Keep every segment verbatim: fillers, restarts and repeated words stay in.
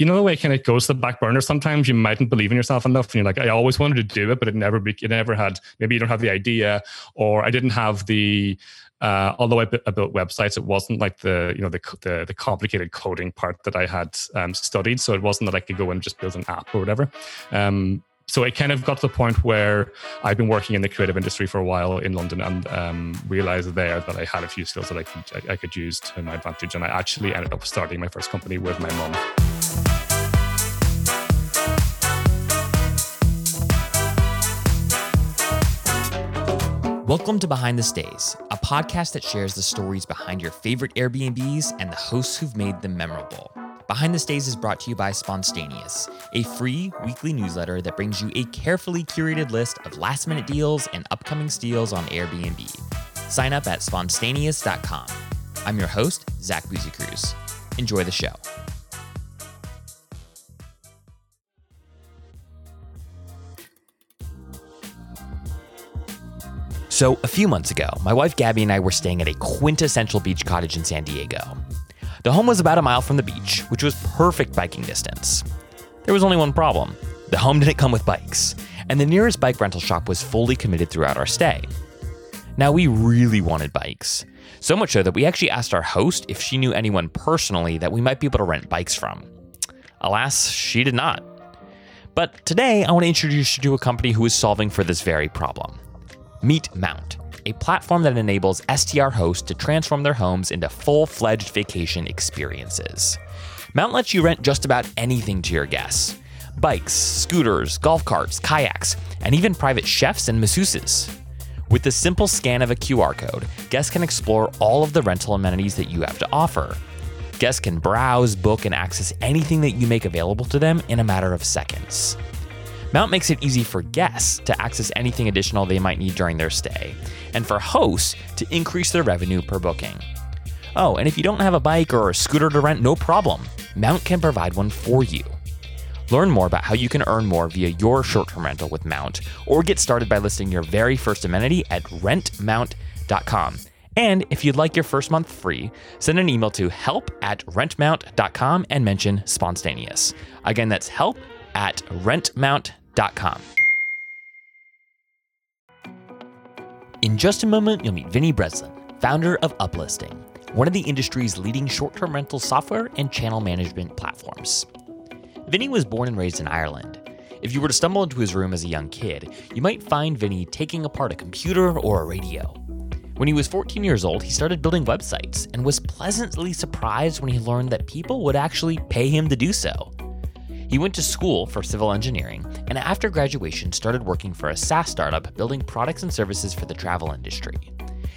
you know the way kind of goes to the back burner sometimes? You mightn't believe in yourself enough and you're like, I always wanted to do it, but it never be, it never had, maybe you don't have the idea, or I didn't have the, uh, although I built websites, it wasn't like the, you know, the the, the complicated coding part that I had um, studied. So it wasn't that I could go and just build an app or whatever. Um, so it kind of got to the point where I've been working in the creative industry for a while in London and um, realized there that I had a few skills that I could, I, I could use to my advantage. And I actually ended up starting my first company with my mum. Welcome to Behind the Stays, a podcast that shares the stories behind your favorite Airbnbs and the hosts who've made them memorable. Behind the Stays is brought to you by Sponstaneous, a free weekly newsletter that brings you a carefully curated list of last-minute deals and upcoming steals on Airbnb. Sign up at sponstaneous dot com. I'm your host, Zach Buzicruz. Enjoy the show. So a few months ago, my wife Gabby and I were staying at a quintessential beach cottage in San Diego. The home was about a mile from the beach, which was perfect biking distance. There was only one problem. The home didn't come with bikes, and the nearest bike rental shop was fully committed throughout our stay. Now we really wanted bikes, so much so that we actually asked our host if she knew anyone personally that we might be able to rent bikes from. Alas, she did not. But today I want to introduce you to a company who is solving for this very problem. Meet Mount, a platform that enables S T R hosts to transform their homes into full-fledged vacation experiences. Mount lets you rent just about anything to your guests. Bikes, scooters, golf carts, kayaks, and even private chefs and masseuses. With the simple scan of a Q R code, guests can explore all of the rental amenities that you have to offer. Guests can browse, book, and access anything that you make available to them in a matter of seconds. Mount makes it easy for guests to access anything additional they might need during their stay, and for hosts to increase their revenue per booking. Oh, and if you don't have a bike or a scooter to rent, no problem. Mount can provide one for you. Learn more about how you can earn more via your short-term rental with Mount, or get started by listing your very first amenity at rent mount dot com. And if you'd like your first month free, send an email to help at rent mount dot com and mention Sponstaneous. Again, that's help at rent mount dot com. In just a moment, you'll meet Vinny Breslin, founder of Uplisting, one of the industry's leading short-term rental software and channel management platforms. Vinny was born and raised in Ireland. If you were to stumble into his room as a young kid, you might find Vinny taking apart a computer or a radio. When he was fourteen years old, he started building websites and was pleasantly surprised when he learned that people would actually pay him to do so. He went to school for civil engineering, and after graduation started working for a SaaS startup building products and services for the travel industry.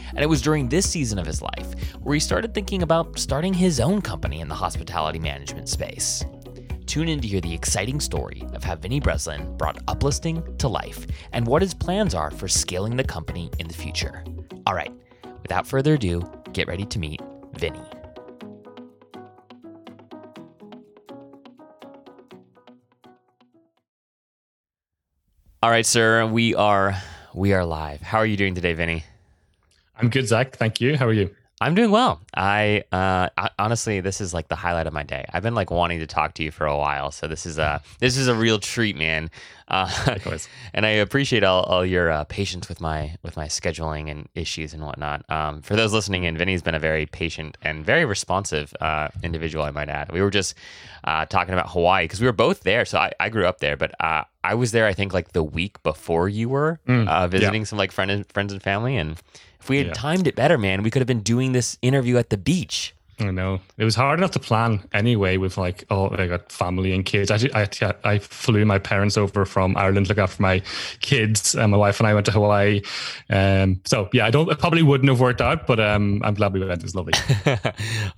And it was during this season of his life where he started thinking about starting his own company in the hospitality management space. Tune in to hear the exciting story of how Vinny Breslin brought Uplisting to life and what his plans are for scaling the company in the future. All right, without further ado, get ready to meet Vinny. All right, sir, we are we are live. How are you doing today, Vinny? I'm good, Zach. Thank you. How are you? I'm doing well. I, uh, I honestly, this is like the highlight of my day. I've been like wanting to talk to you for a while, so this is a this is a real treat, man. Uh, of course. And I appreciate all, all your uh, patience with my with my scheduling and issues and whatnot. Um, for those listening in, Vinny's been a very patient and very responsive uh, individual, I might add. We were just uh, talking about Hawaii because we were both there. So I, I grew up there, but uh, I was there, I think, like the week before you were mm, uh, visiting yeah. some like friend and, friends and family and. If we had yeah. timed it better, man, we could have been doing this interview at the beach. I know. It was hard enough to plan anyway with like, oh, I got family and kids. Actually, I, I flew my parents over from Ireland to look after my kids. And my wife and I went to Hawaii. Um, so, yeah, I don't I probably wouldn't have worked out, but um, I'm glad we went. It was lovely. Well,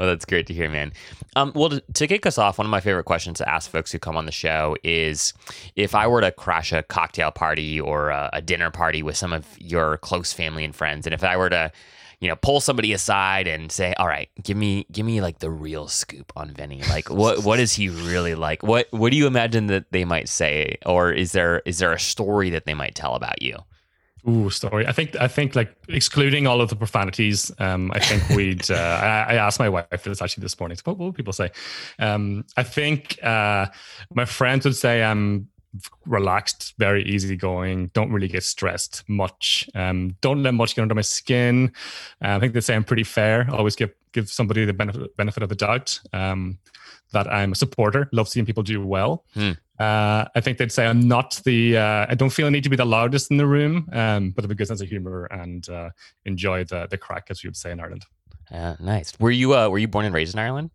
that's great to hear, man. Um, well, to, to kick us off, one of my favorite questions to ask folks who come on the show is if I were to crash a cocktail party or a, a dinner party with some of your close family and friends, and if I were to you know, pull somebody aside and say, all right, give me, give me like the real scoop on Vinny. Like what, what is he really like? What, what do you imagine that they might say? Or is there, is there a story that they might tell about you? Ooh, sorry. I think I think like excluding all of the profanities, um, I think we'd. Uh, I, I asked my wife this actually this morning. What will people say? Um, I think uh, my friends would say I'm relaxed, very easygoing, don't really get stressed much, um, don't let much get under my skin. Uh, I think they say I'm pretty fair. Always give give somebody the benefit benefit of the doubt. Um, that I'm a supporter, love seeing people do well. Hmm. Uh, I think they'd say I'm not the, uh, I don't feel a need to be the loudest in the room, um, but have a good sense of humor and uh, enjoy the the crack, as we would say in Ireland. Uh, nice. Were you uh, were you born and raised in Ireland?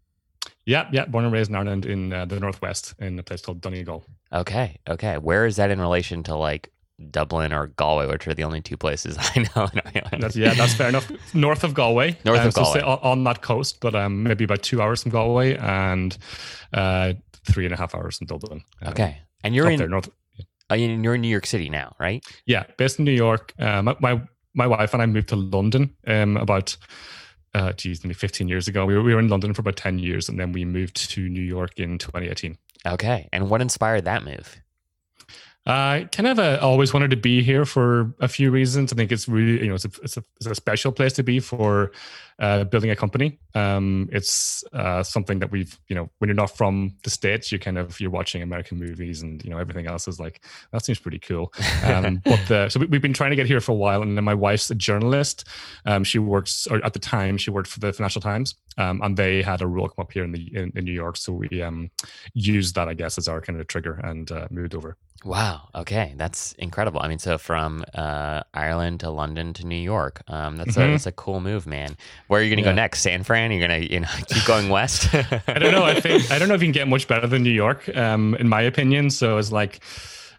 Yeah, yeah, born and raised in Ireland in uh, the Northwest in a place called Donegal. Okay, okay. Where is that in relation to like Dublin or Galway, which are the only two places I know in Ireland? That's, yeah, that's fair enough. North of Galway. North um, of so Galway. On, on that coast, but um, maybe about two hours from Galway and uh, three and a half hours in Dublin. Um, okay. And you're in, there, north, yeah. I mean, you're in New York City now, right? Yeah, based in New York. Um, my, my wife and I moved to London um, about... Uh, geez, maybe fifteen years ago. We were, we were in London for about ten years and then we moved to New York in twenty eighteen. Okay. And what inspired that move? I uh, kind of uh, always wanted to be here for a few reasons. I think it's really, you know, it's a, it's a, it's a special place to be for uh, building a company. Um, it's uh, something that we've, you know, when you're not from the States, you kind of, you're watching American movies and, you know, everything else is like, that seems pretty cool. Um, but the, so we, we've been trying to get here for a while. And then my wife's a journalist. Um, she works, or at the time, she worked for the Financial Times. Um, and they had a rule come up here in the in, in New York. So we um, used that, I guess, as our kind of trigger and uh, moved over. Wow. Okay. That's incredible. I mean, so from uh, Ireland to London to New York, um, that's, mm-hmm. a, that's a cool move, man. Where are you going to yeah. go next? San Fran? You're going to you know keep going west? I don't know. I think I don't know if you can get much better than New York, um, in my opinion. So it's like,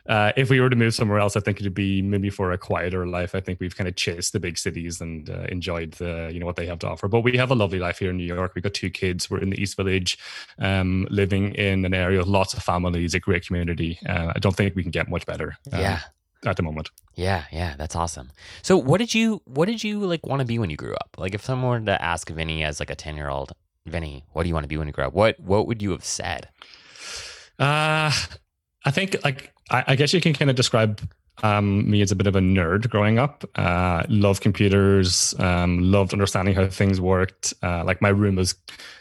Uh, if we were to move somewhere else, I think it would be maybe for a quieter life. I think we've kind of chased the big cities and uh, enjoyed the, you know, what they have to offer. But we have a lovely life here in New York. We've got two kids. We're in the East Village, um, living in an area with lots of families, a great community. Uh, I don't think we can get much better. Um, yeah. At the moment. Yeah, yeah, that's awesome. So, what did you, what did you like want to be when you grew up? Like, if someone were to ask Vinny as like a ten-year-old, Vinny, what do you want to be when you grow up? What, what would you have said? Uh, I think like. I guess you can kind of describe um, me as a bit of a nerd growing up. Uh, loved computers, um, loved understanding how things worked. Uh, like my room was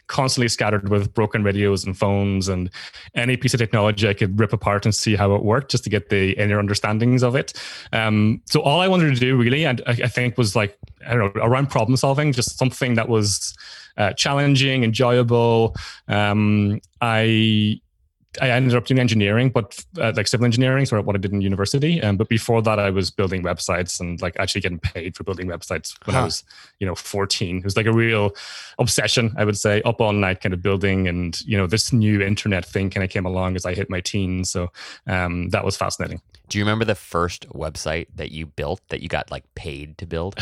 constantly scattered with broken radios and phones and any piece of technology I could rip apart and see how it worked just to get the inner understandings of it. Um, so all I wanted to do really, and I, I think was like, I don't know, around problem solving, just something that was uh, challenging, enjoyable. Um, I... I ended up doing engineering, but uh, like civil engineering, sort of what I did in university. Um, but before that, I was building websites and like actually getting paid for building websites when huh. I was, you know, fourteen. It was like a real obsession, I would say, up all night kind of building. And, you know, this new internet thing kind of came along as I hit my teens. So um, that was fascinating. Do you remember the first website that you built that you got like paid to build?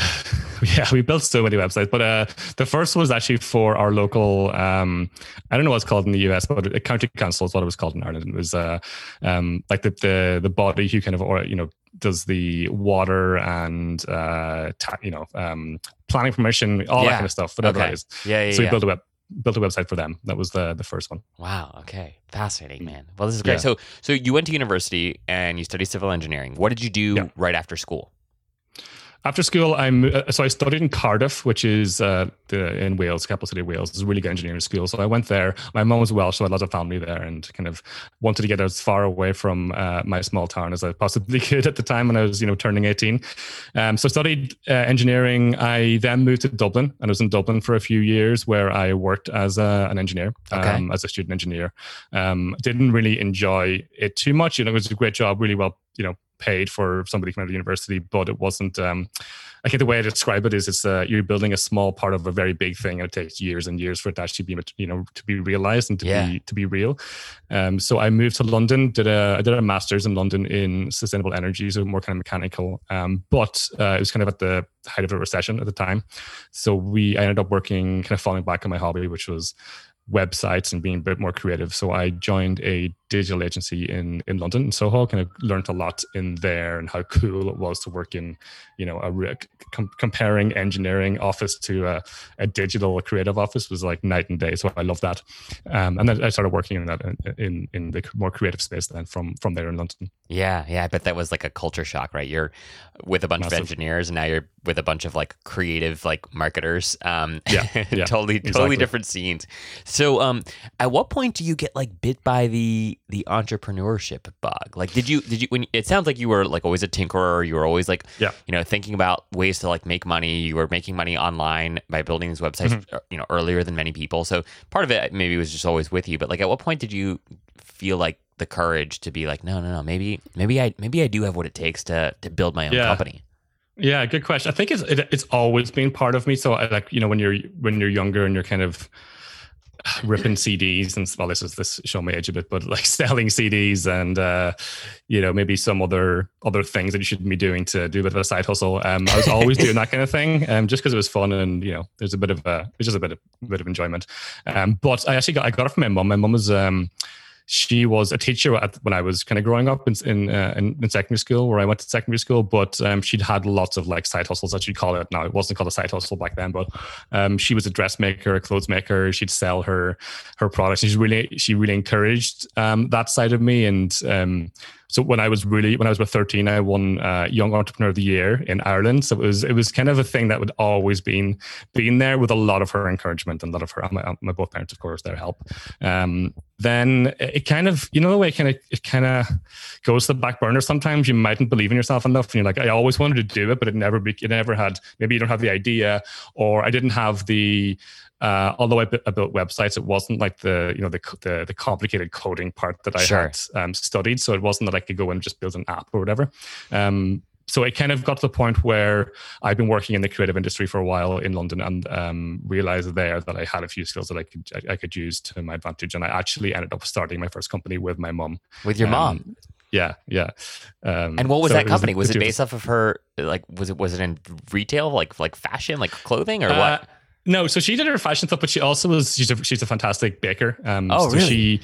Yeah, we built so many websites, but uh, the first was actually for our local, um, I don't know what it's called in the U S, but a county council is what it was called in Ireland. It was uh, um, like the, the the body who kind of, or you know, does the water and, uh, ta- you know, um, planning permission, all yeah. that kind of stuff, whatever okay. it is. Yeah, yeah, so we yeah. built a web. built a website for them. That was the the first one. Wow. Okay. Fascinating, man. Well, this is great. Yeah. So so you went to university and you studied civil engineering. What did you do yeah. right after school? After school, I'm so I studied in Cardiff, which is uh, the, in Wales, capital city of Wales. It's a really good engineering school. So I went there. My mom was Welsh, so I had lots of family there and kind of wanted to get as far away from uh, my small town as I possibly could at the time when I was, you know, turning eighteen. Um, so I studied uh, engineering. I then moved to Dublin and I was in Dublin for a few years where I worked as a, an engineer, okay. um, as a student engineer. Um, didn't really enjoy it too much. You know, it was a great job, really well, you know, paid for somebody coming out of university, but it wasn't, um, I think the way I describe it is it's uh, you're building a small part of a very big thing and it takes years and years for it to actually be, you know, to be realized and to yeah. be, to be real. Um, so I moved to London, did a, I did a master's in London in sustainable energy, so more kind of mechanical, um, but uh, it was kind of at the height of a recession at the time. So we, I ended up working, kind of falling back on my hobby, which was websites and being a bit more creative. So I joined a digital agency in, in London, in Soho. Kind of learned a lot in there and how cool it was to work in, you know, a re- com- comparing engineering office to a, a digital creative office was like night and day. So I love that. Um, and then I started working in that in, in the more creative space then from, from there in London. Yeah. Yeah. I bet that was like a culture shock, right? You're with a bunch Massive. of engineers and now you're with a bunch of like creative, like marketers. Um, yeah. yeah totally, exactly. totally different scenes. So um, at what point do you get like bit by the, the entrepreneurship bug? Like, did you, did you, when it sounds like you were like always a tinkerer, you were always like, yeah. you know, thinking about ways to like make money. You were making money online by building these websites, mm-hmm. you know, earlier than many people. So part of it maybe was just always with you, but like, at what point did you feel like the courage to be like, no, no, no, maybe, maybe I, maybe I do have what it takes to, to build my own yeah. company? Yeah, good question. I think it's it, it's always been part of me. So I like, you know, when you're when you're younger and you're kind of ripping C Ds and well, this is this show my age a bit, but like selling C Ds and uh, you know, maybe some other other things that you shouldn't be doing to do a bit of a side hustle. Um, I was always doing that kind of thing, um, just because it was fun and you know, there's a bit of a it's just a bit of a bit of enjoyment. Um, but I actually got I got it from my mum. My mum was um. She was a teacher at, when I was kind of growing up in in, uh, in in secondary school, where I went to secondary school. But um, she'd had lots of like side hustles, as she'd call it now. It wasn't called a side hustle back then, but um, she was a dressmaker, a clothes maker. She'd sell her her products. She's really she really encouraged um, that side of me. And um, so when I was really when I was about thirteen, I won uh, Young Entrepreneur of the Year in Ireland. So it was it was kind of a thing that would always been been there with a lot of her encouragement and a lot of her my, my both parents, of course, their help. Um, then it kind of, you know, the way it kind of, it kind of goes to the back burner. Sometimes you mightn't believe in yourself enough. And you're like, I always wanted to do it, but it never, be, it never had, maybe you don't have the idea or I didn't have the, uh, although I, bu- I built websites, it wasn't like the, you know, the, the, the complicated coding part that I sure. had um, studied. So it wasn't that I could go and just build an app or whatever. Um, So it kind of got to the point where I've been working in the creative industry for a while in London and um, realized there that I had a few skills that I could I could use to my advantage. And I actually ended up starting my first company with my mom. With your um, mom? Yeah, yeah. Um, and what was so that company? Was, was it based off of her? Like, was it was it in retail, like like fashion, like clothing, or uh, what? No, so she did her fashion stuff, but she also was she's a, she's a fantastic baker. Um, oh, so really? She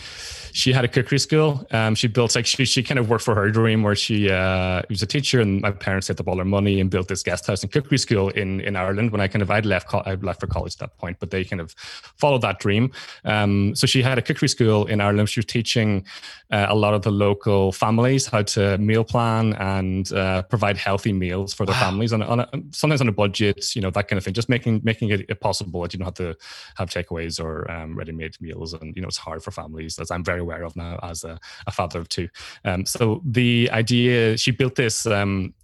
she had a cookery school. Um, she built like she she kind of worked for her dream, where she uh, was a teacher, and my parents saved up all their money and built this guest house and cookery school in, in Ireland. When I kind of I'd left I'd left for college at that point, but they kind of followed that dream. Um, so she had a cookery school in Ireland. She was teaching uh, a lot of the local families how to meal plan and uh, provide healthy meals for their wow. families, on, on a, sometimes on a budget, you know, that kind of thing. Just making making it, it possible. Possible that you don't have to have takeaways or um, ready-made meals, and you know it's hard for families, as I'm very aware of now as a, a father of two. Um, so the idea, she built this um,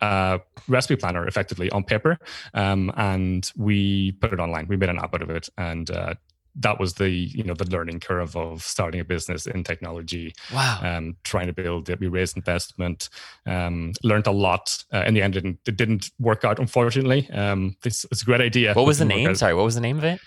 uh, recipe planner effectively on paper, um, and we put it online. We made an app out of it, and uh, that was the you know the learning curve of starting a business in technology. Wow! Um, trying to build it, we raised investment, um, learned a lot. Uh, in the end, it didn't, it didn't work out, unfortunately. Um, this is a great idea. What was the name? Sorry, what was the name of it?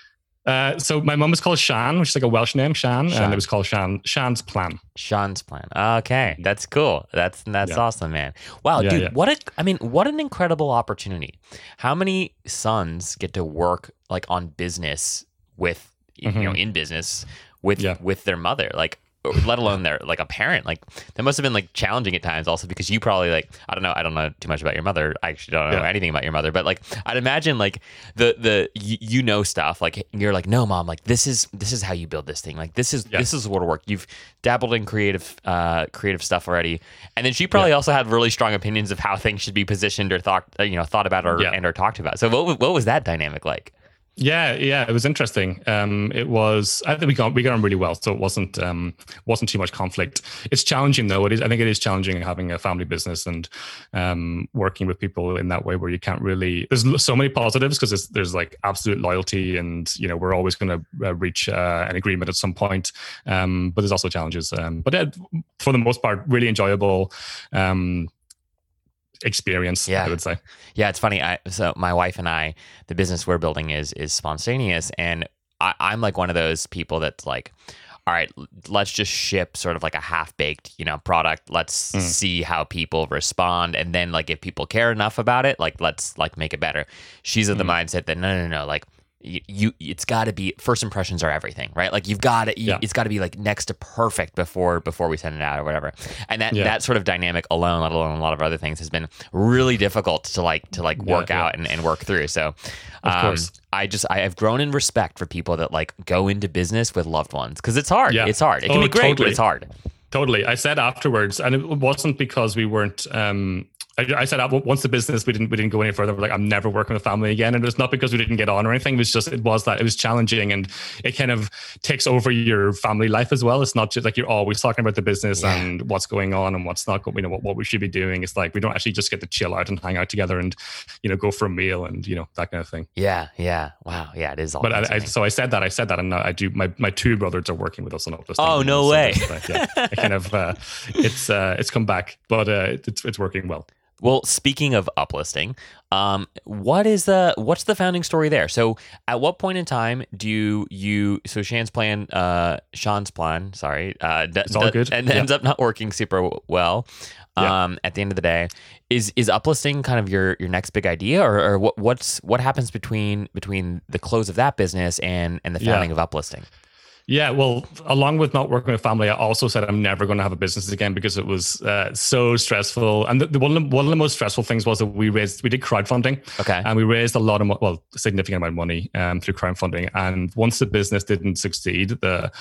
Uh, so my mum was called Shan, which is like a Welsh name, Shan, Shan. And it was called Shan, Siân's Plan. Siân's Plan. Okay, that's cool. That's that's yeah. awesome, man. Wow, yeah, dude, yeah. what a I mean, what an incredible opportunity. How many sons get to work like on business with you mm-hmm. know, in business with yeah. with their mother, like, let alone their like a parent. Like that must have been like challenging at times also, because you probably like I don't know I don't know too much about your mother. I actually don't know yeah. anything about your mother, but like I'd imagine like the the you, you know stuff like you're like, no mom, like this is this is how you build this thing, like this is yeah. this is what will work. You've dabbled in creative uh creative stuff already, and then she probably yeah. also had really strong opinions of how things should be positioned or thought you know thought about or yeah. and or talked about. So what what was that dynamic like? Yeah, yeah, it was interesting. Um, it was. I think we got we got on really well, so it wasn't um, wasn't too much conflict. It's challenging though. It is. I think it is challenging having a family business and um, working with people in that way where you can't really. There's so many positives because there's like absolute loyalty, and you know we're always going to uh, reach uh, an agreement at some point. Um, but there's also challenges. Um, but uh, for the most part, really enjoyable. Um, experience yeah. I would say. Yeah, it's funny. I so my wife and I, the business we're building is is Sponstaneous, and I, I'm like one of those people that's like, all right, let's just ship sort of like a half-baked, you know, product. Let's mm. see how people respond, and then like if people care enough about it, like let's like make it better. She's of the mm. mindset that no no no like you, you it's got to be, first impressions are everything, right? Like you've got to, you, yeah. it's got to be like next to perfect before before we send it out or whatever. And that, yeah. that sort of dynamic alone, let alone a lot of other things, has been really difficult to like to like work yeah, yeah. out and, and work through. So of um, course. I just, I have grown in respect for people that like go into business with loved ones, because it's hard. Yeah. It's hard. It can oh, be great, totally. But it's hard. Totally. I said afterwards, and it wasn't because we weren't, um, I, I said once the business, we didn't, we didn't go any further. We're like, I'm never working with family again. And it was not because we didn't get on or anything. It was just, it was that it was challenging, and it kind of takes over your family life as well. It's not just like you're always talking about the business yeah. and what's going on and what's not, you know, what, what we should be doing. It's like, we don't actually just get to chill out and hang out together and, you know, go for a meal and, you know, that kind of thing. Yeah. Yeah. Wow. Yeah. It is all. But I, I, so I said that, I said that, and now I do, my, my two brothers are working with us on Uplisting. Oh, no so way. Like, yeah, it kind of, uh, it's, uh, it's come back, but, uh, it's, it's working well. Well, speaking of Uplisting, um, what is the what's the founding story there? So, at what point in time do you so Siân's Plan, uh, Siân's Plan, sorry, uh, d- it's all d- good, and yeah. ends up not working super well. Um, yeah. At the end of the day, is is Uplisting kind of your, your next big idea, or, or what what's what happens between between the close of that business and and the founding yeah. of Uplisting? Yeah, well, along with not working with family, I also said I'm never going to have a business again, because it was uh, so stressful. And the, the, one, of the, one of the most stressful things was that we raised, we did crowdfunding. Okay. And we raised a lot of, well, a significant amount of money um, through crowdfunding. And once the business didn't succeed, the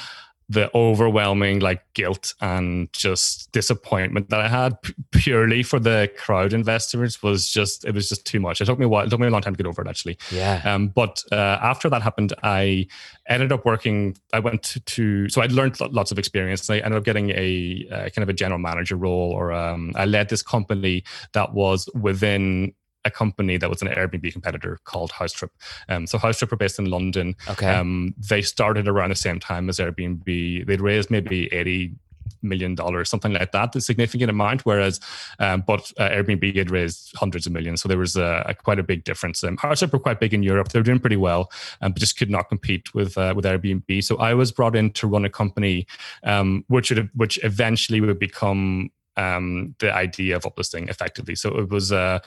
the overwhelming like guilt and just disappointment that I had p- purely for the crowd investors was just, it was just too much. It took me a while, it took me a long time to get over it, actually. Yeah. Um, but uh, after that happened, I ended up working, I went to, to so I'd learned lots of experience. I ended up getting a uh, kind of a general manager role, or um, I led this company that was within a company that was an Airbnb competitor called HouseTrip. Um, so HouseTrip are based in London. Okay. Um, they started around the same time as Airbnb. They'd raised maybe eighty million dollars, something like that, a significant amount, whereas, um, but uh, Airbnb had raised hundreds of millions. So there was a, a quite a big difference. Um, HouseTrip were quite big in Europe. They were doing pretty well, um, but just could not compete with uh, with Airbnb. So I was brought in to run a company um, which would, which eventually would become um, the idea of Uplisting, effectively. So it was... Uh,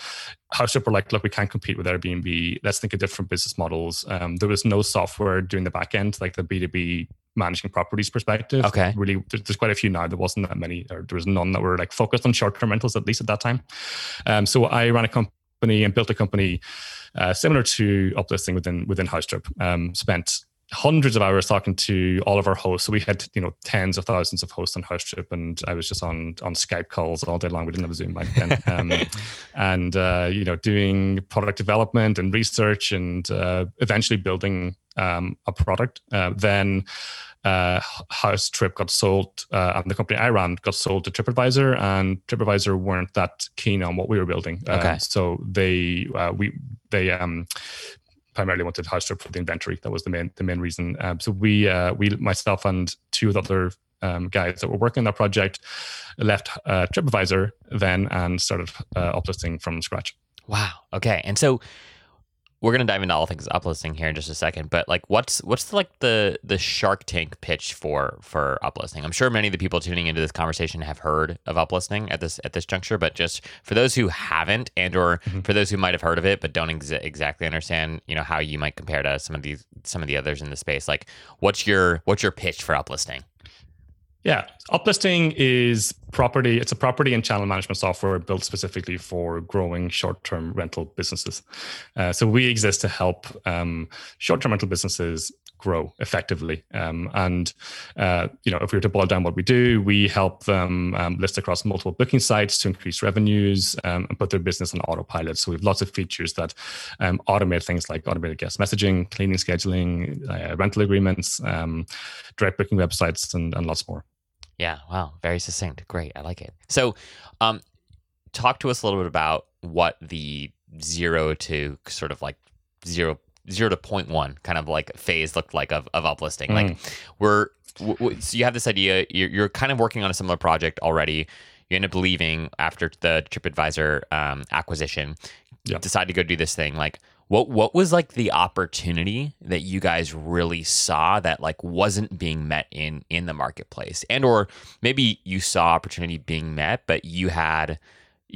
HouseTrip were like, look, we can't compete with Airbnb. Let's think of different business models. Um, there was no software doing the back end, like the B two B managing properties perspective. Okay. Really, there's quite a few now. There wasn't that many, or there was none that were like focused on short-term rentals, at least at that time. Um, so I ran a company and built a company uh, similar to Uplisting within within HouseTrip. Um, spent hundreds of hours talking to all of our hosts. So we had, you know, tens of thousands of hosts on HouseTrip, and I was just on on Skype calls all day long. We didn't have a Zoom back then. Um, and, uh, you know, doing product development and research, and uh, eventually building um, a product. Uh, then uh, HouseTrip got sold, uh, and the company I ran got sold to TripAdvisor, and TripAdvisor weren't that keen on what we were building. Okay. Uh, so they, uh, we, they, um, primarily wanted HouseTrip for the inventory. That was the main the main reason. Um, so we, uh, we myself and two of the other um, guys that were working on that project left uh, TripAdvisor then and started uh, Uplisting from scratch. Wow. Okay. And so we're gonna dive into all things Uplisting here in just a second. But like, what's what's the, like the the Shark Tank pitch for for Uplisting? I'm sure many of the people tuning into this conversation have heard of Uplisting at this at this juncture. But just for those who haven't, and or mm-hmm. for those who might have heard of it but don't ex- exactly understand, you know, how you might compare to some of these some of the others in the space. Like, what's your what's your pitch for Uplisting? Yeah, Uplisting is property. It's a property and channel management software built specifically for growing short-term rental businesses. Uh, so we exist to help um, short-term rental businesses grow effectively. Um, and, uh, you know, if we were to boil down what we do, we help them um, list across multiple booking sites to increase revenues um, and put their business on autopilot. So we have lots of features that um, automate things like automated guest messaging, cleaning, scheduling, uh, rental agreements, um, direct booking websites, and, and lots more. Yeah. Wow. Very succinct. Great. I like it. So um, talk to us a little bit about what the zero to sort of like zero zero to point one kind of like phase looked like of, of Uplisting. Mm. Like we're, w- so you have this idea, you're, you're kind of working on a similar project already. You end up leaving after the TripAdvisor um, acquisition, yeah. decide to go do this thing. Like what, what was like the opportunity that you guys really saw that like wasn't being met in, in the marketplace? And, or maybe you saw opportunity being met, but you had,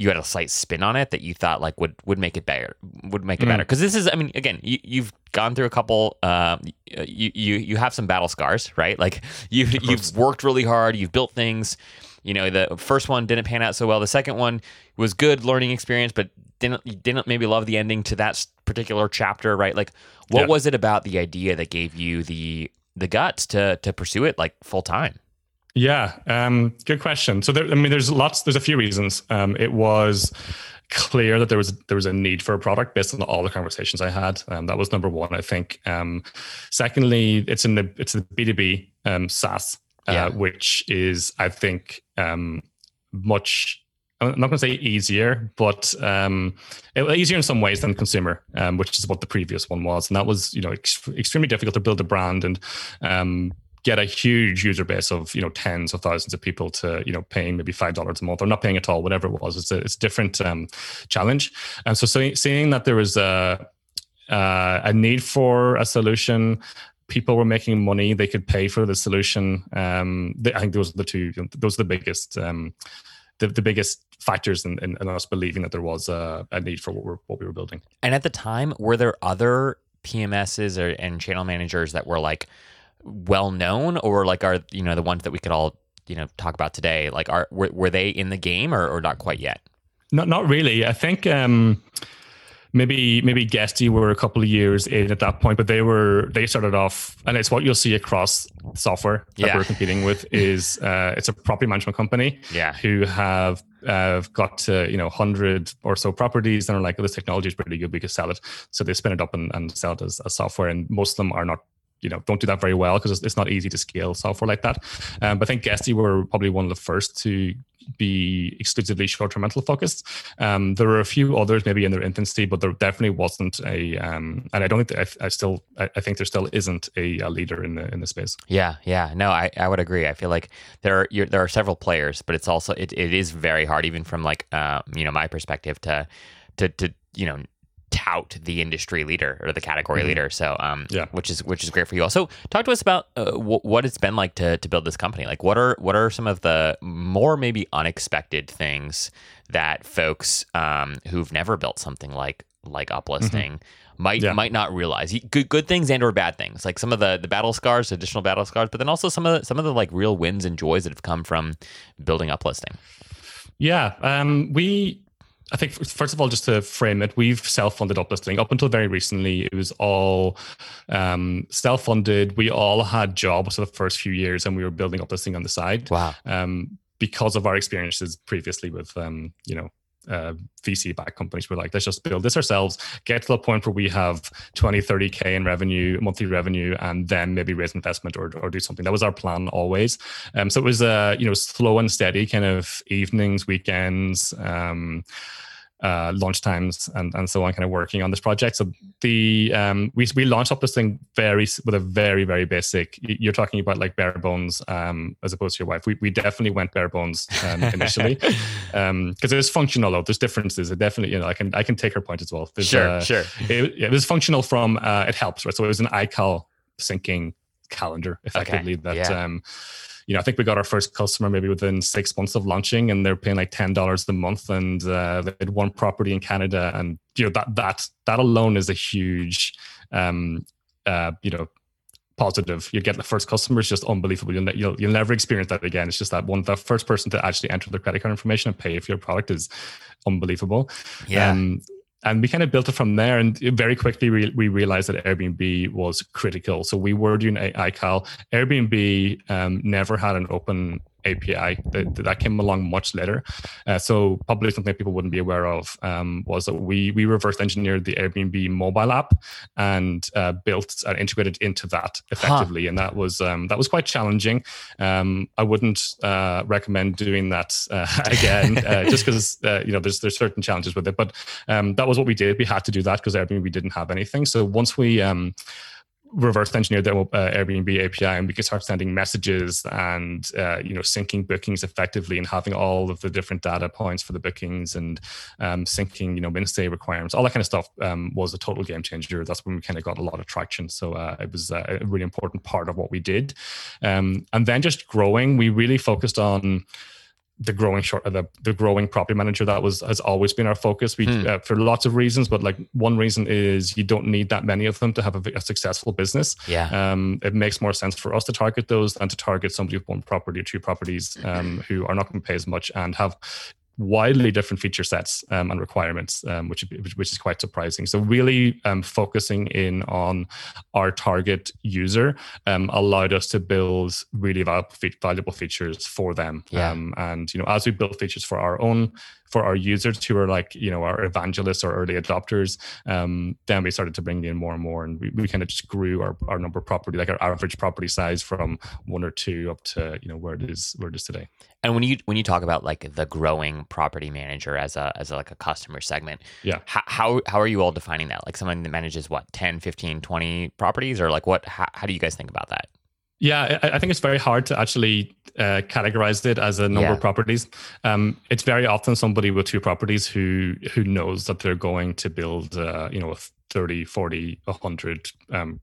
you had a slight spin on it that you thought like would, would make it better, would make it mm. better. Because this is, I mean, again, you, you've gone through a couple, uh, you, you you have some battle scars, right? Like you, you've worked really hard, you've built things. You know, the first one didn't pan out so well. The second one was good learning experience, but didn't you didn't maybe love the ending to that particular chapter, right? Like, what yeah. was it about the idea that gave you the the guts to to pursue it like full time? Yeah, um, good question. So there, I mean, there's lots. There's a few reasons. Um, it was clear that there was there was a need for a product based on all the conversations I had. Um, that was number one, I think. Um, secondly, it's in the it's the B two B um, SaaS, uh, yeah. which is I think um, much. I'm not going to say easier, but um, easier in some ways than consumer, um, which is what the previous one was, and that was you know ex- extremely difficult to build a brand and. Um, get a huge user base of, you know, tens of thousands of people to, you know, paying maybe five dollars a month or not paying at all, whatever it was. It's a, it's a different um, challenge. And so, so seeing that there was a, uh, a need for a solution, people were making money, they could pay for the solution. Um, they, I think those are the two, you know, those are the biggest, um, the, the biggest factors in, in, in us believing that there was a, a need for what, we're, what we were building. And at the time, were there other P M Ss or, and channel managers that were like, well known, or like are you know the ones that we could all you know talk about today? Like, are were, were they in the game or, or not quite yet? Not not really. I think um, maybe maybe Guesty were a couple of years in at that point, but they were they started off, and it's what you'll see across software that yeah. we're competing with is uh, it's a property management company yeah. who have uh, got to you know hundred or so properties and are like, oh, this technology is pretty good, we could sell it. So they spin it up and, and sell it as, as software, and most of them are not. You know, don't do that very well because it's not easy to scale software like that. Um, but I think Guesty were probably one of the first to be exclusively short-term rental focused. Um, there were a few others maybe in their infancy, but there definitely wasn't a. Um, and I don't think that I, I still. I, I think there still isn't a, a leader in the in the space. Yeah, yeah, no, I, I would agree. I feel like there are you're, there are several players, but it's also it, it is very hard, even from like uh, you know my perspective to to to you know. tout the industry leader or the category mm-hmm. leader. So, um, yeah. which is, which is great for you all. So talk to us about uh, w- what it's been like to, to build this company. Like what are, what are some of the more maybe unexpected things that folks, um, who've never built something like, like Uplisting mm-hmm. might, yeah. might not realize good, good things and or bad things, like some of the, the battle scars, additional battle scars, but then also some of the, some of the like real wins and joys that have come from building Uplisting. Yeah. Um, we, I think, first of all, just to frame it, we've self-funded Uplisting. Up until very recently, it was all um, self-funded. We all had jobs for the first few years, and we were building Uplisting on the side. Wow! Um, because of our experiences previously with, um, you know, uh, V C-backed companies, we're like, let's just build this ourselves, get to the point where we have twenty, thirty K in revenue, monthly revenue, and then maybe raise investment or, or do something. That was our plan always. Um, so it was, uh, you know, slow and steady kind of evenings, weekends, um, uh, launch times and, and so on, kind of working on this project. So the, um, we, we launched Uplisting very, with a very, very basic, you're talking about like bare bones, um, as opposed to your wife. We, we definitely went bare bones, um, initially, um, cause it was functional though. There's differences. It definitely, you know, I can, I can take her point as well. There's, sure. Uh, sure. It, it was functional from, uh, it helps, right? So it was an iCal syncing calendar effectively okay. that, yeah. um, You know, I think we got our first customer maybe within six months of launching, and they're paying like ten dollars a month, and uh, they had one property in Canada, and you know that that that alone is a huge, um, uh, you know, positive. You get the first customer is just unbelievable. You'll, you'll you'll never experience that again. It's just that one, the first person to actually enter their credit card information and pay for your product is unbelievable. Yeah. Um, And we kind of built it from there, and very quickly we, we realized that Airbnb was critical. So we were doing iCal. Airbnb um, never had an open A P I. That, that came along much later. Uh, so probably something people wouldn't be aware of um, was that we we reverse engineered the Airbnb mobile app and uh, built and integrated into that effectively. Huh. And that was um, that was quite challenging. Um, I wouldn't uh, recommend doing that uh, again, uh, just because uh, you know there's there's certain challenges with it. But um, that was what we did. We had to do that because Airbnb didn't have anything. So once we um, reverse engineered their uh, Airbnb A P I, and we could start sending messages and uh, you know syncing bookings effectively, and having all of the different data points for the bookings and um, syncing you know Wednesday requirements, all that kind of stuff um, was a total game changer. That's when we kind of got a lot of traction. So uh, it was a really important part of what we did, um, and then just growing. We really focused on the growing short, the, the growing property manager, that was has always been our focus. We hmm. uh, for lots of reasons, but like one reason is you don't need that many of them to have a, a successful business. Yeah, um, it makes more sense for us to target those than to target somebody with one property or two properties um, who are not going to pay as much and have widely different feature sets um, and requirements, um, which, which is quite surprising. So really um, focusing in on our target user um, allowed us to build really valuable features for them. Yeah. Um, and, you know, as we build features for our own, for our users who are like, you know, our evangelists or early adopters, um, then we started to bring in more and more, and we, we kind of just grew our, our number of property, like our average property size from one or two up to, you know, where it is, where it is today. And when you, when you talk about like the growing property manager as a, as a, like a customer segment, yeah, how, how, how are you all defining that? Like someone that manages what, ten, fifteen, twenty properties, or like what, how, how do you guys think about that? Yeah, I think it's very hard to actually uh, categorize it as a number yeah. of properties. Um, it's very often somebody with two properties who who knows that they're going to build, uh, you know, a thirty, forty, one hundred um,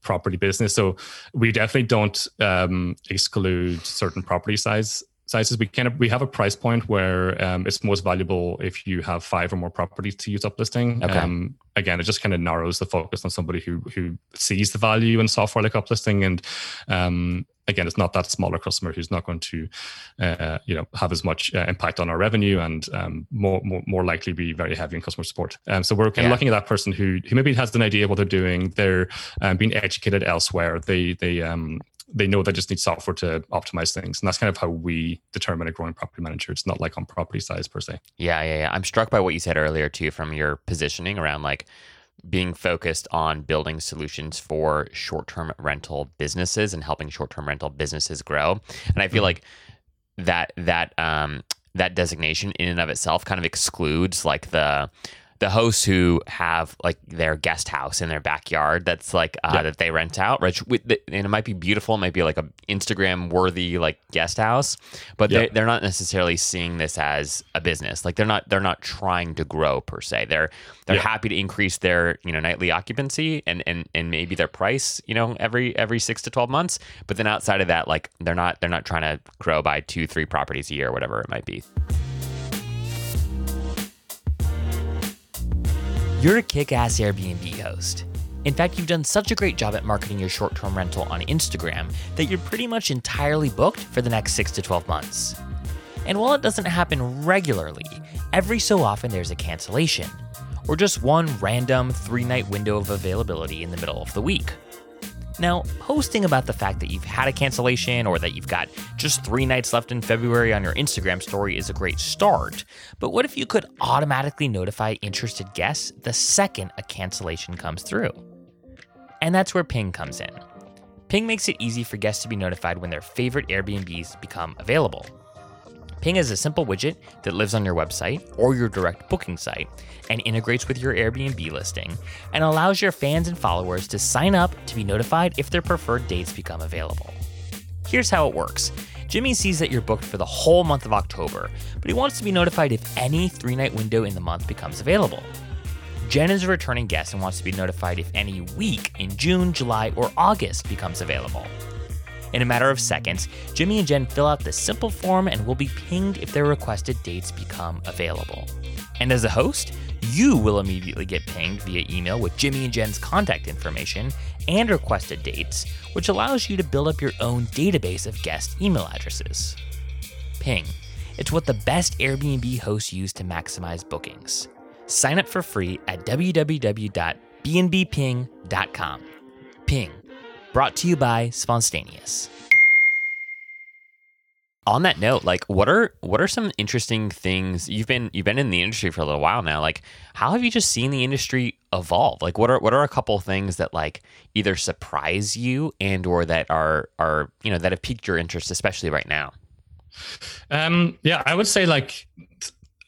property business. So we definitely don't um, exclude certain property size sizes. We kind of we have a price point where um, it's most valuable if you have five or more properties to use uplisting. Okay. Um, Again, it just kind of narrows the focus on somebody who who sees the value in software like uplisting, and um, again, it's not that smaller customer who's not going to, uh, you know, have as much uh, impact on our revenue and um, more, more more likely be very heavy in customer support. Um, so we're kind yeah. of looking at that person who who maybe has an idea of what they're doing. They're um, being educated elsewhere. They they um they know they just need software to optimize things, and that's kind of how we determine a growing property manager. It's not like on property size per se. Yeah, yeah, yeah. I'm struck by what you said earlier too, from your positioning around like being focused on building solutions for short-term rental businesses and helping short-term rental businesses grow. And I feel like that that um, that designation in and of itself kind of excludes like the the hosts who have like their guest house in their backyard that's like uh, yeah. that they rent out, which, and it might be beautiful, it might be like a Instagram worthy like guest house, but yeah. they they're not necessarily seeing this as a business. Like they're not they're not trying to grow per se. They're they're yeah. happy to increase their, you know, nightly occupancy and, and and maybe their price, you know, every every six to twelve months. But then outside of that, like they're not they're not trying to grow by two, three properties a year, whatever it might be. You're a kick-ass Airbnb host. In fact, you've done such a great job at marketing your short-term rental on Instagram that you're pretty much entirely booked for the next six to twelve months. And while it doesn't happen regularly, every so often there's a cancellation, or just one random three-night window of availability in the middle of the week. Now, posting about the fact that you've had a cancellation or that you've got just three nights left in February on your Instagram story is a great start, but what if you could automatically notify interested guests the second a cancellation comes through? And that's where Ping comes in. Ping makes it easy for guests to be notified when their favorite Airbnbs become available. Ping is a simple widget that lives on your website or your direct booking site and integrates with your Airbnb listing and allows your fans and followers to sign up to be notified if their preferred dates become available. Here's how it works. Jimmy sees that you're booked for the whole month of October, but he wants to be notified if any three-night window in the month becomes available. Jen is a returning guest and wants to be notified if any week in June, July, or August becomes available. In a matter of seconds, Jimmy and Jen fill out this simple form and will be pinged if their requested dates become available. And as a host, you will immediately get pinged via email with Jimmy and Jen's contact information and requested dates, which allows you to build up your own database of guest email addresses. Ping. It's what the best Airbnb hosts use to maximize bookings. Sign up for free at w w w dot b n b ping dot com. Ping. Brought to you by Sponstaneous. On that note, like what are what are some interesting things you've been you've been in the industry for a little while now? Like how have you just seen the industry evolve? Like what are what are a couple things that like either surprise you and or that are are you know that have piqued your interest, especially right now? Um, yeah, I would say like.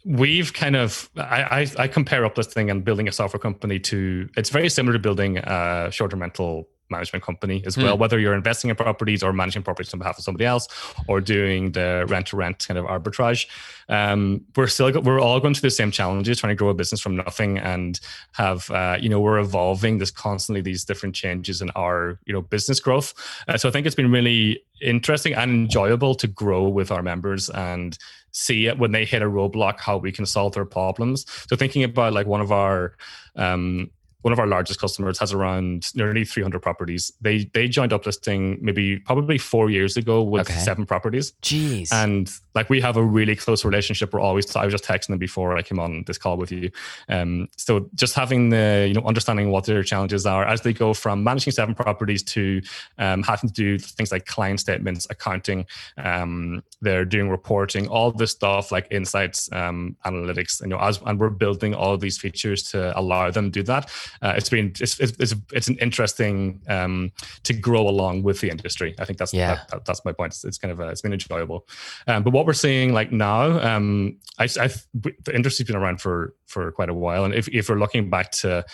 We've kind of, I, I I compare uplisting and building a software company to, it's very similar to building a short-term rental management company as well, mm. whether you're investing in properties or managing properties on behalf of somebody else or doing the rent-to-rent kind of arbitrage. Um, we're still, we're all going through the same challenges, trying to grow a business from nothing and have, uh, you know, we're evolving. There's constantly these different changes in our, you know, business growth. Uh, so I think it's been really interesting and enjoyable to grow with our members and see it when they hit a roadblock, how we can solve their problems. So thinking about like one of our, um, one of our largest customers has around nearly three hundred properties. They they joined Uplisting maybe probably four years ago with okay. seven properties. Jeez. And like we have a really close relationship. We're always, I was just texting them before I came on this call with you. Um, so just having the, you know, understanding what their challenges are as they go from managing seven properties to um, having to do things like client statements, accounting, um, they're doing reporting, all this stuff like insights, um, analytics, you know, as, and we're building all of these features to allow them to do that. Uh, it's been it's it's it's an interesting um, to grow along with the industry. I think that's yeah. that, that, that's my point. It's, it's kind of a, it's been enjoyable, um, but what we're seeing like now, um, I, I the industry's been around for for quite a while, and if if we're looking back to,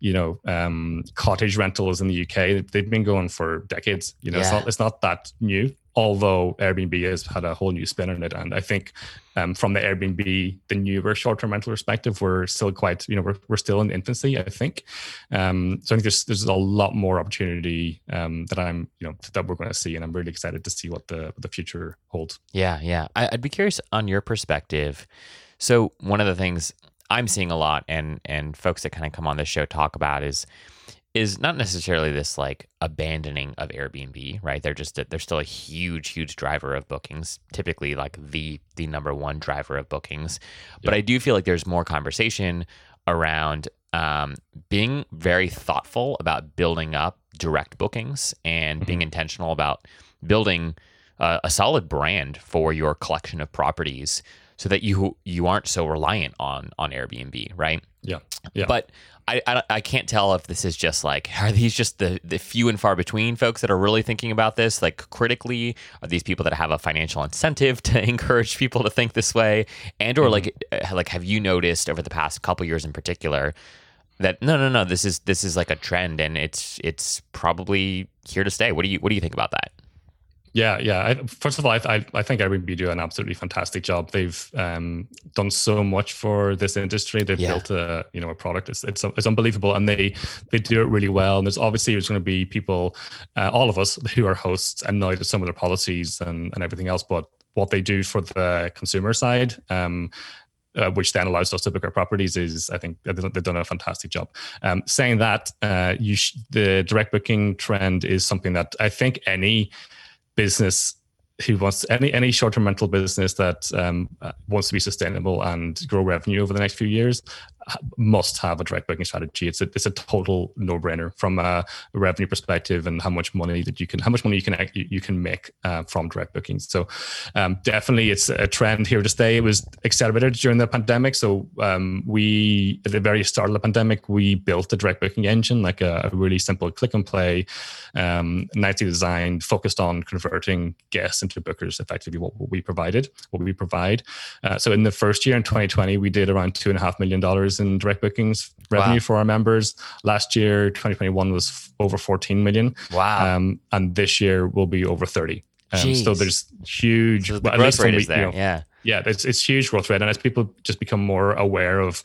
you know, um, cottage rentals in the U K, they've been going for decades. You know, yeah. it's not it's not that new. Although Airbnb has had a whole new spin on it. And I think um, from the Airbnb, the newer short-term rental perspective, we're still quite, you know, we're, we're still in infancy, I think. Um, so I think there's there's a lot more opportunity um, that I'm, you know, that we're going to see. And I'm really excited to see what the what the future holds. Yeah, yeah. I, I'd be curious on your perspective. So one of the things I'm seeing a lot and and folks that kind of come on this show talk about is, is not necessarily this like abandoning of Airbnb, right? They're just, they're still a huge, huge driver of bookings, typically like the the number one driver of bookings. Yeah. But I do feel like there's more conversation around um, being very thoughtful about building up direct bookings and mm-hmm. being intentional about building uh, a solid brand for your collection of properties so that you you aren't so reliant on on Airbnb, right? Yeah, yeah. But I, I, I can't tell if this is just like, are these just the, the few and far between folks that are really thinking about this, like critically? Are these people that have a financial incentive to encourage people to think this way? And or mm-hmm. like like have you noticed over the past couple years in particular that no no no this is this is like a trend and it's it's probably here to stay? What do you what do you think about that? Yeah, yeah. I, first of all, I, I I think Airbnb do an absolutely fantastic job. They've um, done so much for this industry. They've yeah. built a you know a product. It's it's, it's unbelievable, and they, they do it really well. And there's obviously there's going to be people, uh, all of us who are hosts, annoyed at some of their policies and, and everything else. But what they do for the consumer side, um, Uh, which then allows us to book our properties, is I think they've done a fantastic job. Um, saying that, uh, you sh- the direct booking trend is something that I think any business who wants any any short-term rental business that um, wants to be sustainable and grow revenue over the next few years must have a direct booking strategy. It's a, it's a total no-brainer from a revenue perspective and how much money that you can how much money you can you can make uh, from direct bookings. So um, definitely it's a trend here to stay. It was accelerated during the pandemic. So um, we at the very start of the pandemic we built a direct booking engine, like a, a really simple click and play, um, nicely designed, focused on converting guests into bookers. Effectively, what we provided, what we provide. Uh, so in the first year in twenty twenty, we did around two and a half million dollars in direct bookings revenue wow. for our members. Last year, twenty twenty-one was f- over fourteen million. Wow. Um, and this year will be over thirty. Um, so there's huge so the well, growth rate is we, there. You know, yeah. Yeah. It's, it's huge growth rate. And as people just become more aware of,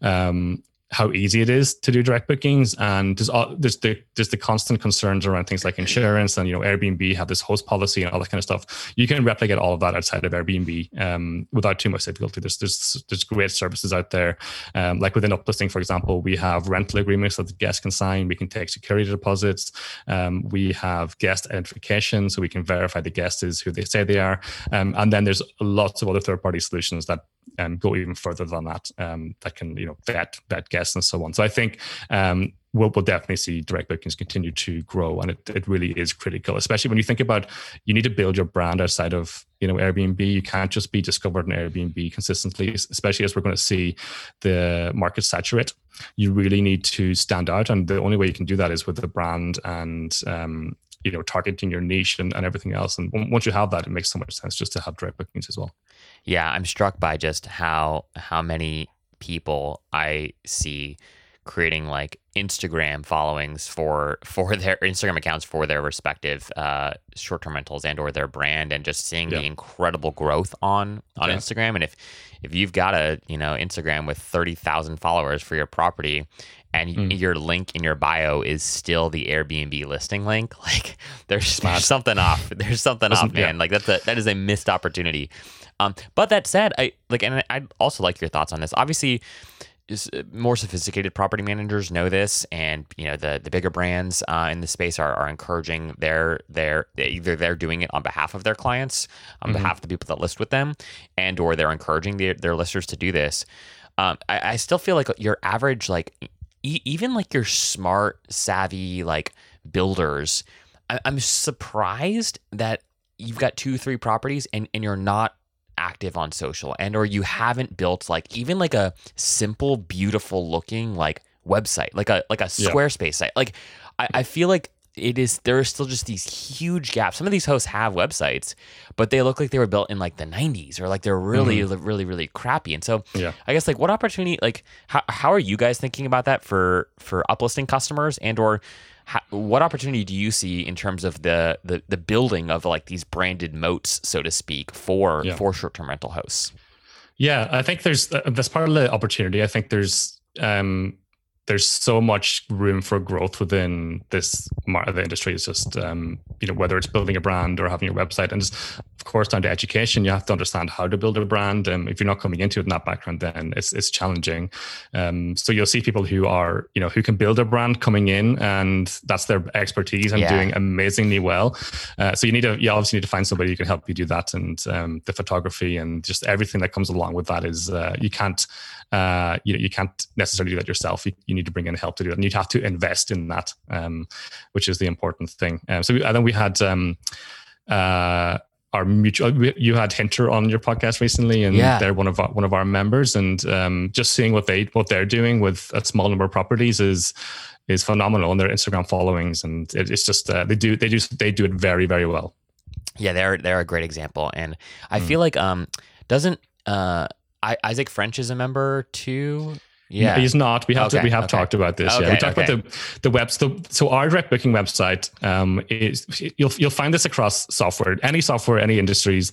um, how easy it is to do direct bookings, and there's, all, there's the there's the constant concerns around things like insurance, and you know Airbnb have this host policy and all that kind of stuff. You can replicate all of that outside of Airbnb um, without too much difficulty. There's there's there's great services out there, um, like within Uplisting, for example, we have rental agreements that the guests can sign. We can take security deposits. Um, we have guest identification, so we can verify the guest is who they say they are. Um, and then there's lots of other third-party solutions that um, go even further than that. Um, that can you know vet vet guests and so on. So I think um, we'll, we'll definitely see direct bookings continue to grow, and it, it really is critical, especially when you think about you need to build your brand outside of you know Airbnb. You can't just be discovered on Airbnb consistently, especially as we're going to see the market saturate. You really need to stand out, and the only way you can do that is with the brand and um, you know targeting your niche and, and everything else. And once you have that, it makes so much sense just to have direct bookings as well. Yeah, I'm struck by just how how many people I see creating like Instagram followings for for their Instagram accounts for their respective uh, short-term rentals and or their brand, and just seeing yeah. the incredible growth on on yeah. Instagram. And if if you've got a you know Instagram with thirty thousand followers for your property, and mm. your link in your bio is still the Airbnb listing link, like there's, there's something off. There's something off, man. Yeah. Like that's a, that is a missed opportunity. Um, but that said, I like, and I'd also like your thoughts on this. Obviously, more sophisticated property managers know this, and you know the the bigger brands uh, in the space are, are encouraging their their either they're doing it on behalf of their clients, on mm-hmm. behalf of the people that list with them, and or they're encouraging the, their listers to do this. Um, I, I still feel like your average, like e- even like your smart, savvy like builders, I, I'm surprised that you've got two, three properties and, and you're not active on social, and or you haven't built like even like a simple, beautiful looking like website, like a like a Squarespace yeah. site. Like I, I feel like it is there are still just these huge gaps. Some of these hosts have websites, but they look like they were built in like the nineties, or like they're really mm-hmm. really really crappy. And so yeah. I guess like what opportunity, like how how are you guys thinking about that for for uplisting customers, and or how, what opportunity do you see in terms of the, the, the building of like these branded moats, so to speak, for yeah. for short-term rental hosts? Yeah, I think there's uh, that's part of the opportunity. I think there's um, there's so much room for growth within this part of the industry. It's just um, you know whether it's building a brand or having a website, and just, of course, down to education. You have to understand how to build a brand, and um, if you're not coming into it in that background, then it's it's challenging. Um, so you'll see people who are you know who can build a brand coming in, and that's their expertise, and yeah. doing amazingly well. Uh, so you need to you obviously need to find somebody who can help you do that, and um, the photography and just everything that comes along with that is uh, you can't uh, you know you can't necessarily do that yourself. You, you need to bring in help to do it, and you'd have to invest in that, um, which is the important thing. Um, so we, I think we had um, uh, our mutual. We, you had Hinter on your podcast recently, and yeah. they're one of our, one of our members. And um, just seeing what they what they're doing with a small number of properties is is phenomenal, and their Instagram followings, and it, it's just uh, they do they do they do it very very well. Yeah, they're they're a great example, and I mm. feel like um doesn't uh, I, Isaac French is a member too. Yeah, he's not. We have okay, to, we have okay. talked about this. Okay, yeah, we talked okay. about the the webs. The, so our direct booking website um, is you'll you'll find this across software, any software, any industries.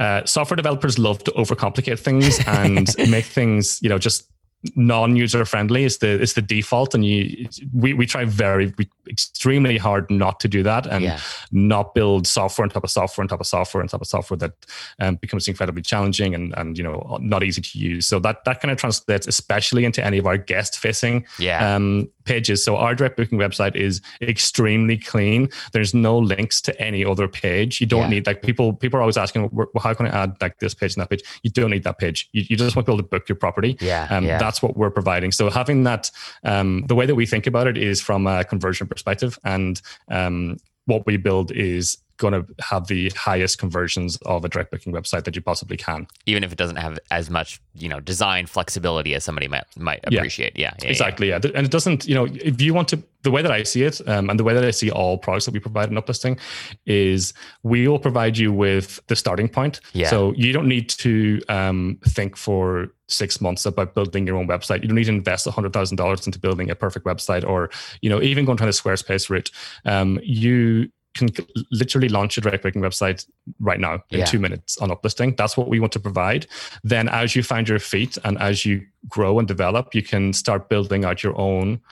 Uh, software developers love to overcomplicate things and make things you know just non-user friendly. It's the it's the default, and you we we try very we, extremely hard not to do that, and yeah. not build software on top of software on top of software on top of software that um, becomes incredibly challenging and and you know not easy to use. So that that kind of translates especially into any of our guest facing yeah. um, pages. So our direct booking website is extremely clean. There's no links to any other page. You don't yeah. need like people people are always asking, well, how can I add like this page and that page? You don't need that page. You, you just want people to book your property. Yeah, um, yeah. That's what we're providing. So having that, um, the way that we think about it is from a conversion perspective, and um, what we build is going to have the highest conversions of a direct booking website that you possibly can, even if it doesn't have as much, you know, design flexibility as somebody might might appreciate. Yeah, yeah, yeah exactly. Yeah. yeah, and it doesn't, you know, if you want to, the way that I see it, um, and the way that I see all products that we provide in Uplisting, is we will provide you with the starting point. Yeah. So you don't need to um, think for six months about building your own website. You don't need to invest one hundred thousand dollars into building a perfect website, or you know, even going to the Squarespace route. Um, you can literally launch a direct booking website right now in yeah. two minutes on Uplisting. That's what we want to provide. Then as you find your feet and as you grow and develop, you can start building out your own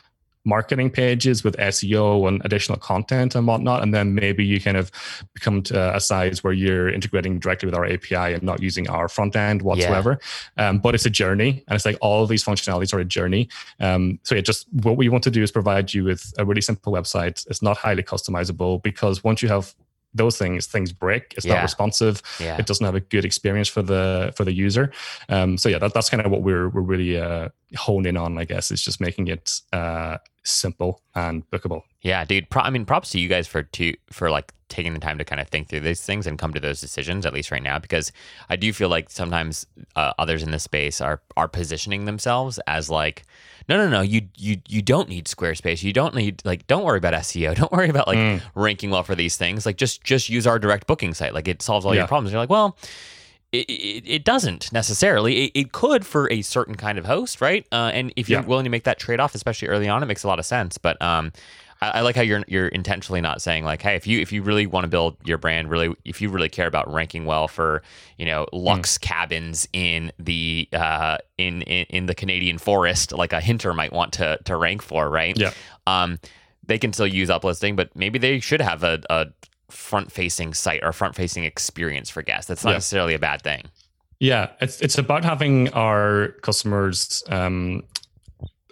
marketing pages with S E O and additional content and whatnot. And then maybe you kind of become to a size where you're integrating directly with our A P I and not using our front end whatsoever. Yeah. Um, but it's a journey, and it's like all of these functionalities are a journey. Um, so yeah, just what we want to do is provide you with a really simple website. It's not highly customizable, because once you have those things, things break. It's yeah. not responsive. Yeah. It doesn't have a good experience for the for the user. Um, so yeah, that, that's kind of what we're we're really uh, honing on, I guess, is just making it uh, simple and bookable. Yeah, dude. Pro- I mean, props to you guys for to for like taking the time to kind of think through these things and come to those decisions, at least right now, because I do feel like sometimes uh, others in this space are are positioning themselves as like, no, no, no, you you you don't need Squarespace. You don't need, like, don't worry about S E O. Don't worry about like mm. ranking well for these things. Like just just use our direct booking site. Like it solves all yeah. your problems. And you're like, well, It, it, it doesn't necessarily. It, it could for a certain kind of host, right? Uh, and if you're yeah. willing to make that trade-off, especially early on, it makes a lot of sense. But um, I, I like how you're you're intentionally not saying like, hey, if you if you really want to build your brand, really, if you really care about ranking well for, you know, luxe mm. cabins in the uh, in, in in the Canadian forest, like a Hinter might want to to rank for, right? Yeah. Um, they can still use Uplisting, but maybe they should have a. a front-facing site or front-facing experience for guests. That's not yeah. necessarily a bad thing. Yeah, it's it's about having our customers' um,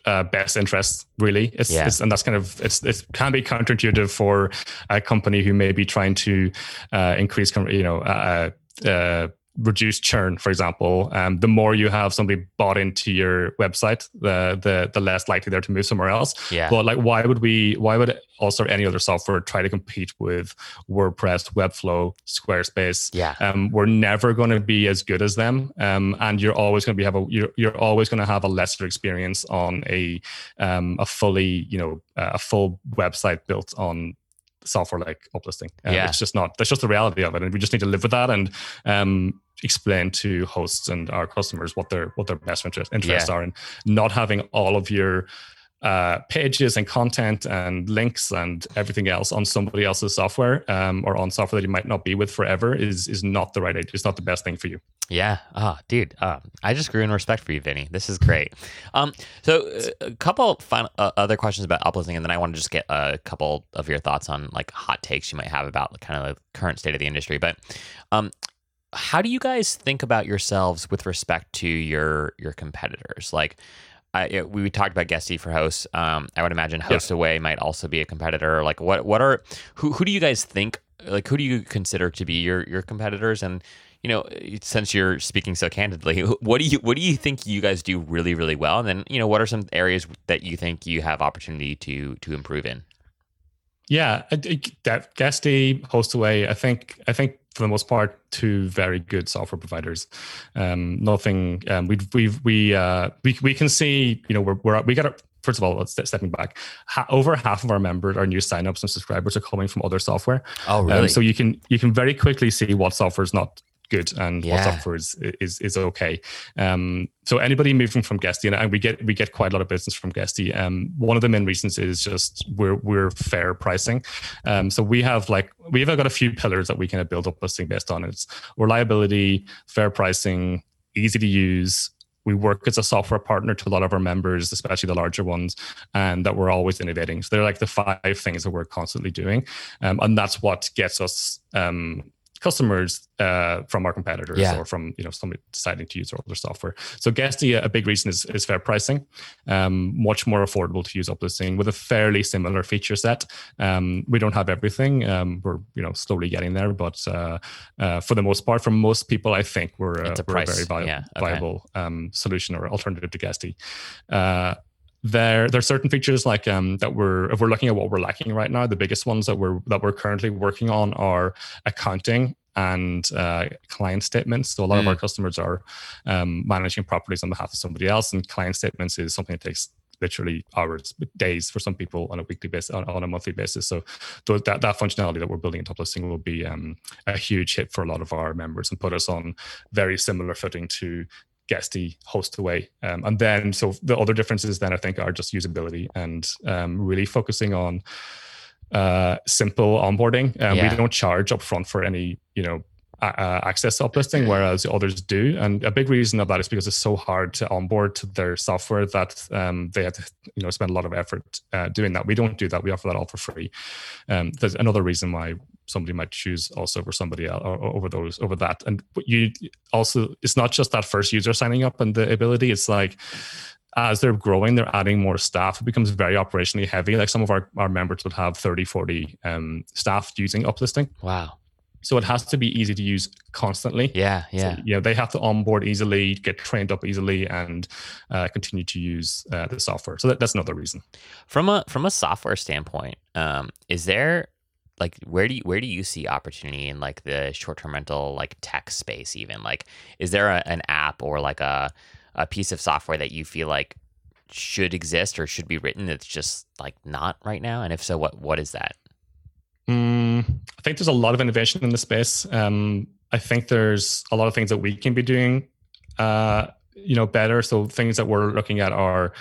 uh, best interest, really. It's, yeah. it's and that's kind of it's it can be counterintuitive for a company who may be trying to uh, increase, you know, uh, uh, reduce churn, for example. Um, the more you have somebody bought into your website, the the the less likely they're to move somewhere else. Yeah. But like, why would we? Why would also any other software try to compete with WordPress, Webflow, Squarespace? Yeah. Um, we're never going to be as good as them. Um, and you're always going to be have a you're, you're always going to have a lesser experience on a um, a fully you know a full website built on software like Uplisting. Uh, yeah. It's just not. That's just the reality of it, and we just need to live with that and um, explain to hosts and our customers what their what their best interest, interests yeah. are, and not having all of your uh, pages and content and links and everything else on somebody else's software um, or on software that you might not be with forever is is not the right idea. It's not the best thing for you. Yeah. Oh, dude. Uh, I just grew in respect for you, Vinny. This is great. Um, so a couple final, uh, other questions about Uplisting, and then I want to just get a couple of your thoughts on like hot takes you might have about kind of the current state of the industry. But um, how do you guys think about yourselves with respect to your your competitors? Like, I, we talked about Guesty for hosts. Um, I would imagine Host yeah. Away might also be a competitor. Like, what what are who who do you guys think? Like, who do you consider to be your your competitors? And you know, since you're speaking so candidly, what do you what do you think you guys do really really well? And then you know, what are some areas that you think you have opportunity to to improve in? Yeah, that Guesty, Host Away. I think I think. for the most part, two very good software providers. Um, nothing um, we we we uh, we we can see. You know, we're, we're we got to, first of all, let's stepping back. Ha- over half of our members, our new signups and subscribers, are coming from other software. Oh, really? Um, so you can you can very quickly see what software is not good and yeah. what software is is is okay. Um, so anybody moving from Guesty, and we get we get quite a lot of business from Guesty. Um, one of the main reasons is just we're we're fair pricing. Um, so we have like we've got a few pillars that we kind of build up listing based on. It's reliability, fair pricing, easy to use. We work as a software partner to a lot of our members, especially the larger ones, and that we're always innovating. So they're like the five things that we're constantly doing, um, and that's what gets us. Um, customers uh, from our competitors yeah. or from, you know, somebody deciding to use other software. So Guesty, a big reason is, is fair pricing, um, much more affordable to use Uplisting with a fairly similar feature set. Um, we don't have everything. Um, we're, you know, slowly getting there, but uh, uh, for the most part, for most people, I think we're, uh, a, we're a very vi- yeah. okay. viable um, solution or alternative to Guesty. Uh, There, there are certain features like um, that we're if we're looking at what we're lacking right now. The biggest ones that we're that we're currently working on are accounting and uh, client statements. So a lot mm. of our customers are um, managing properties on behalf of somebody else, and client statements is something that takes literally hours, days for some people on a weekly basis, on, on a monthly basis. So th- that that functionality that we're building in Uplisting will be um, a huge hit for a lot of our members and put us on very similar footing to Guesty, Host Away. Um, and then, so the other differences then I think are just usability and um, really focusing on uh, simple onboarding. Um, yeah. We don't charge upfront for any, you know, Uh, access to Uplisting, whereas others do. And a big reason of that is because it's so hard to onboard to their software that um, they had to, you know, spend a lot of effort uh, doing that. We don't do that. We offer that all for free. Um, there's another reason why somebody might choose us over somebody else, or, or over those, over that. And you also, it's not just that first user signing up and the ability. It's like, as they're growing, they're adding more staff. It becomes very operationally heavy. Like some of our, our members would have thirty, forty um, staff using Uplisting. Wow. So it has to be easy to use constantly. Yeah, yeah. So, you know, they have to onboard easily, get trained up easily, and uh, continue to use uh, the software. So that, that's another reason. From a from a software standpoint, um, is there like where do you, where do you see opportunity in like the short term rental like tech space? Even like, is there a, an app or like a a piece of software that you feel like should exist or should be written that's just like not right now? And if so, what what is that? Mm, I think there's a lot of innovation in the space. Um, I think there's a lot of things that we can be doing, uh, you know, better. So things that we're looking at are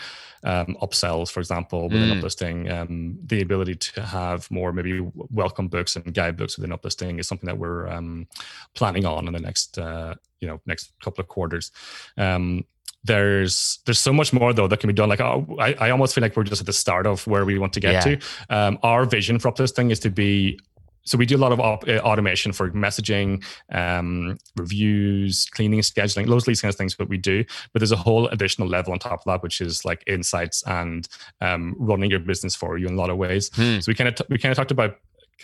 um, upsells, for example, within mm. Uplisting. Um, the ability to have more maybe welcome books and guidebooks within Uplisting is something that we're um, planning on in the next, uh, you know, next couple of quarters. Um, There's there's so much more, though, that can be done. Like, oh, I, I almost feel like we're just at the start of where we want to get yeah. to. Um, our vision for Uplisting is to be, so we do a lot of op- automation for messaging, um, reviews, cleaning, scheduling, loads of these kinds of things that we do. But there's a whole additional level on top of that, which is like insights and um, running your business for you in a lot of ways. Hmm. So we kind of t- we kind of talked about...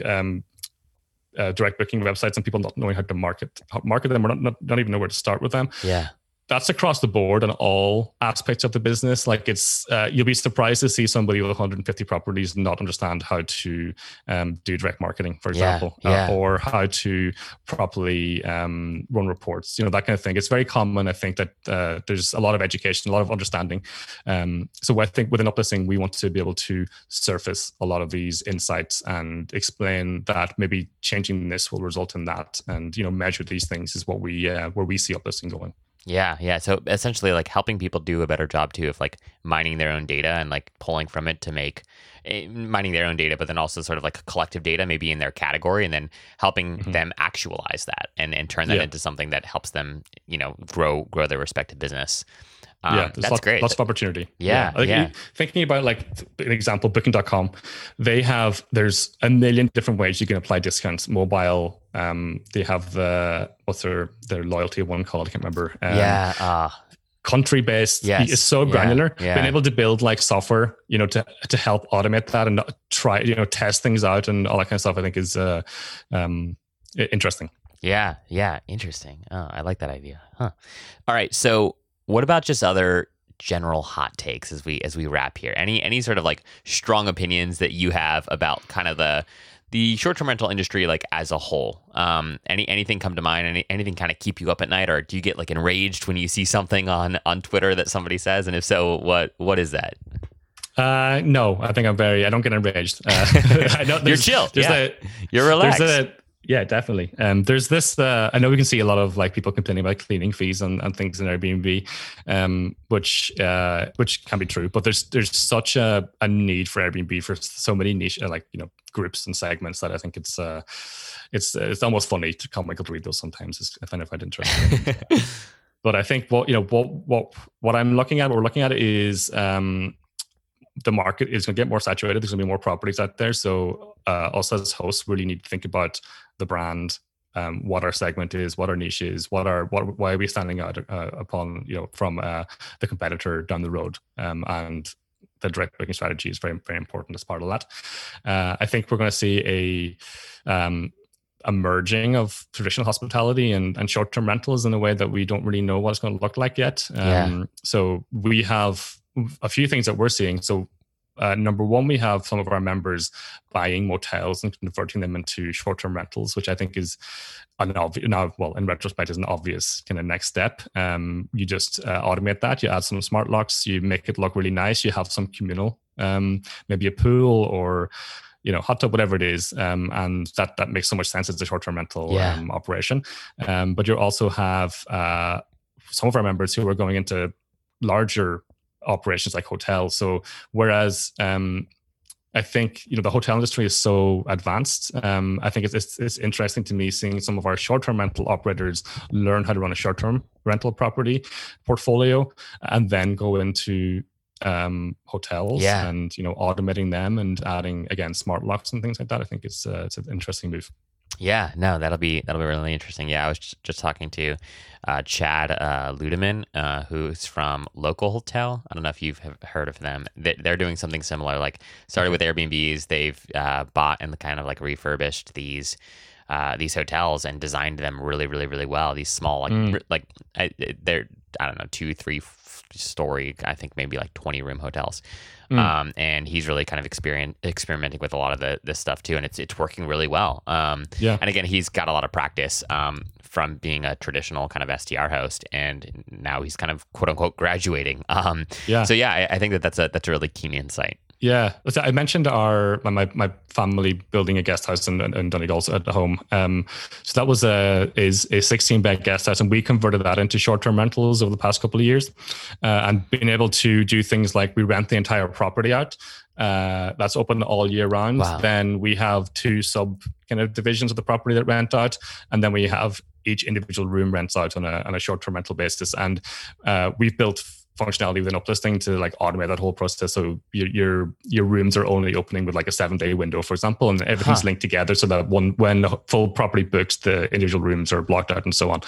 Um, uh, direct booking websites and people not knowing how to market how market them. We're not, not, not even know where to start with them. Yeah. That's across the board on all aspects of the business. Like it's, uh, you'll be surprised to see somebody with one hundred fifty properties not understand how to um, do direct marketing, for example, yeah, yeah. Uh, or how to properly um, run reports, you know, that kind of thing. It's very common. I think that uh, there's a lot of education, a lot of understanding. Um, so I think within Uplisting, we want to be able to surface a lot of these insights and explain that maybe changing this will result in that. And, you know, measure these things is what we, uh, where we see Uplisting going. Yeah, yeah. So essentially, like helping people do a better job too of like mining their own data and like pulling from it to make mining their own data, but then also sort of like collective data, maybe in their category, and then helping mm-hmm. them actualize that and, and turn that yeah. into something that helps them, you know, grow grow their respective business. Um, yeah, that's lots, great. Lots of opportunity. Yeah, yeah. Like, yeah. Thinking about like an example, Booking dot com, they have there's a million different ways you can apply discounts, mobile. Um, they have the what's their their loyalty one called? I can't remember. Um, yeah. Uh, country based. Yes. It's so granular. Yeah, yeah. Being able to build like software, you know, to to help automate that and try, you know, test things out and all that kind of stuff. I think is uh, um, interesting. Yeah. Yeah. Interesting. Oh, I like that idea. Huh. All right. So. What about just other general hot takes as we as we wrap here? Any any sort of like strong opinions that you have about kind of the the short-term rental industry like as a whole? Um, any anything come to mind? Any anything kind of keep you up at night, or do you get like enraged when you see something on on Twitter that somebody says? And if so, what what is that? Uh, no, I think I'm very. I don't get enraged. Uh, I don't, You're chill. There's yeah. a, You're relaxed. There's a, Yeah, definitely. Um, there's this, uh, I know we can see a lot of like people complaining about cleaning fees and, and things in Airbnb, um, which uh, which can be true, but there's there's such a, a need for Airbnb for so many niche, uh, like, you know, groups and segments that I think it's uh, it's uh, it's almost funny to comical to read those sometimes. I find it quite interesting. But I think what, you know, what, what, what I'm looking at, what we're looking at is um, the market is going to get more saturated. There's going to be more properties out there. So uh, also as hosts really need to think about the brand, um, what our segment is, what our niche is, what are what why are we standing out uh, upon you know from uh, the competitor down the road, um, and the direct booking strategy is very very important as part of that. Uh, I think we're going to see a um, a merging of traditional hospitality and, and short term rentals in a way that we don't really know what it's going to look like yet. Um, yeah. So we have a few things that we're seeing. So. Uh, number one, we have some of our members buying motels and converting them into short-term rentals, which I think is an obvious, now, well, in retrospect, is an obvious kind of next step. Um, you just uh, automate that. You add some smart locks. You make it look really nice. You have some communal, um, maybe a pool or, you know, hot tub, whatever it is. Um, and that that makes so much sense. It's a short-term rental yeah. um, operation. Um, but you also have uh, some of our members who are going into larger operations like hotels. So whereas um I think you know the hotel industry is so advanced, um I think it's it's, it's interesting to me seeing some of our short-term rental operators learn how to run a short-term rental property portfolio and then go into um hotels yeah. and you know automating them and adding again smart locks and things like that. I think it's uh, it's an interesting move. Yeah, no, that'll be that'll be really interesting. Yeah, I was just, just talking to uh, Chad uh, Ludeman, uh, who's from Local Hotel. I don't know if you've heard of them. They're doing something similar. Like started with Airbnbs, they've uh, bought and kind of like refurbished these uh, these hotels and designed them really, really, really well. These small, like mm. like they're I don't know two, three story. I think maybe like twenty room hotels. Um, and he's really kind of experien- experimenting with a lot of the this stuff too, and it's it's working really well. Um, yeah. And again, he's got a lot of practice um, from being a traditional kind of S T R host, and now he's kind of quote unquote graduating. Um, yeah. So yeah, I, I think that that's a that's a really keen insight. Yeah. I mentioned our my my family building a guest house in, in Donegal at home. Um, so that was a is a sixteen bed guest house, and we converted that into short-term rentals over the past couple of years, uh, and being able to do things like we rent the entire property out. Uh, that's open all year round. Wow. Then we have two sub kind of divisions of the property that rent out, and then we have each individual room rents out on a on a short-term rental basis. And uh, we've built functionality within Uplisting to like automate that whole process. So your your, your rooms are only opening with like a seven day window, for example, and everything's huh. linked together so that one, when the full property books, the individual rooms are blocked out and so on.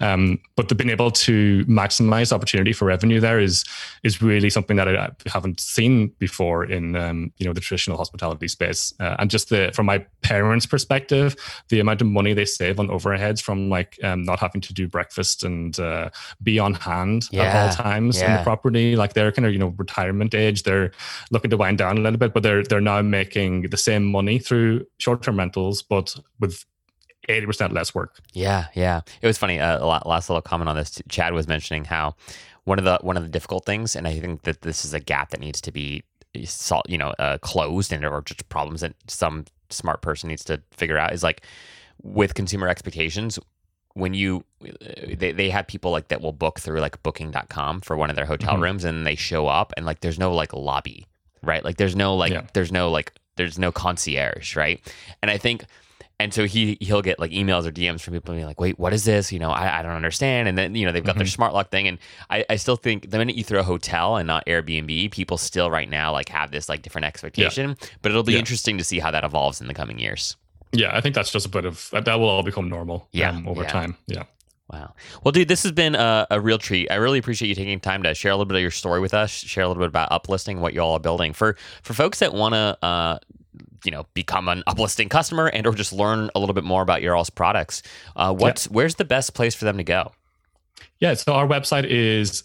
Um, but to being able to maximize opportunity for revenue there is is really something that I haven't seen before in um, you know the traditional hospitality space. Uh, and just the from my parents' perspective, the amount of money they save on overheads from like um, not having to do breakfast and uh, be on hand yeah. at all times. Yeah. Yeah. The property, like they're kind of, you know, retirement age, they're looking to wind down a little bit, but they're they're now making the same money through short-term rentals, but with eighty percent less work. Yeah, yeah. It was funny. Uh, last little comment on this, Chad was mentioning how one of the one of the difficult things, and I think that this is a gap that needs to be, you know, uh, closed, and or just problems that some smart person needs to figure out, is like with consumer expectations. When you, they, they have people like that will book through like Booking dot com for one of their hotel mm-hmm. rooms, and they show up and like there's no like lobby, right? Like there's no like, yeah. there's no like, there's no concierge, right? And I think, and so he, he'll get like emails or D Ms from people being like, wait, what is this? You know, I, I don't understand. And then, you know, they've got mm-hmm. their smart lock thing. And I, I still think the minute you throw hotel and not Airbnb, people still right now like have this like different expectation, yeah. but it'll be yeah. interesting to see how that evolves in the coming years. Yeah, I think that's just a bit of, that will all become normal yeah, um, over yeah. time. Yeah. Wow. Well, dude, this has been a, a real treat. I really appreciate you taking time to share a little bit of your story with us, share a little bit about Uplisting, what you all are building. For for folks that want to, uh, you know, become an Uplisting customer and or just learn a little bit more about your all's products, uh, what's yeah. where's the best place for them to go? Yeah, so our website is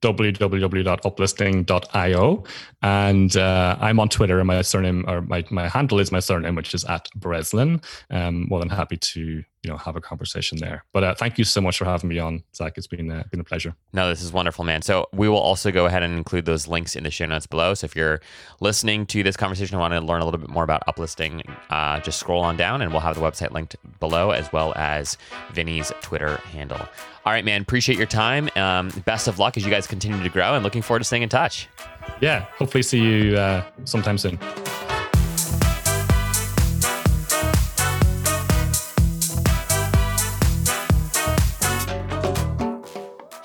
w w w dot uplisting dot i o, and uh, I'm on Twitter, and my surname or my, my handle is my surname, which is at Breslin. Um, more than happy to you know have a conversation there. But uh, thank you so much for having me on, Zach. It's been uh, been a pleasure. No, this is wonderful, man. So we will also go ahead and include those links in the show notes below. So if you're listening to this conversation and want to learn a little bit more about Uplisting, uh, just scroll on down, and we'll have the website linked below, as well as Vinny's Twitter handle. All right, man. Appreciate your time. Um, best of luck as you guys continue to grow, and looking forward to staying in touch. Yeah. Hopefully see you uh, sometime soon.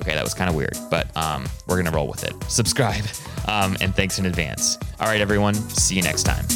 Okay, that was kind of weird, but um, we're going to roll with it. Subscribe, um, and thanks in advance. All right, everyone, see you next time.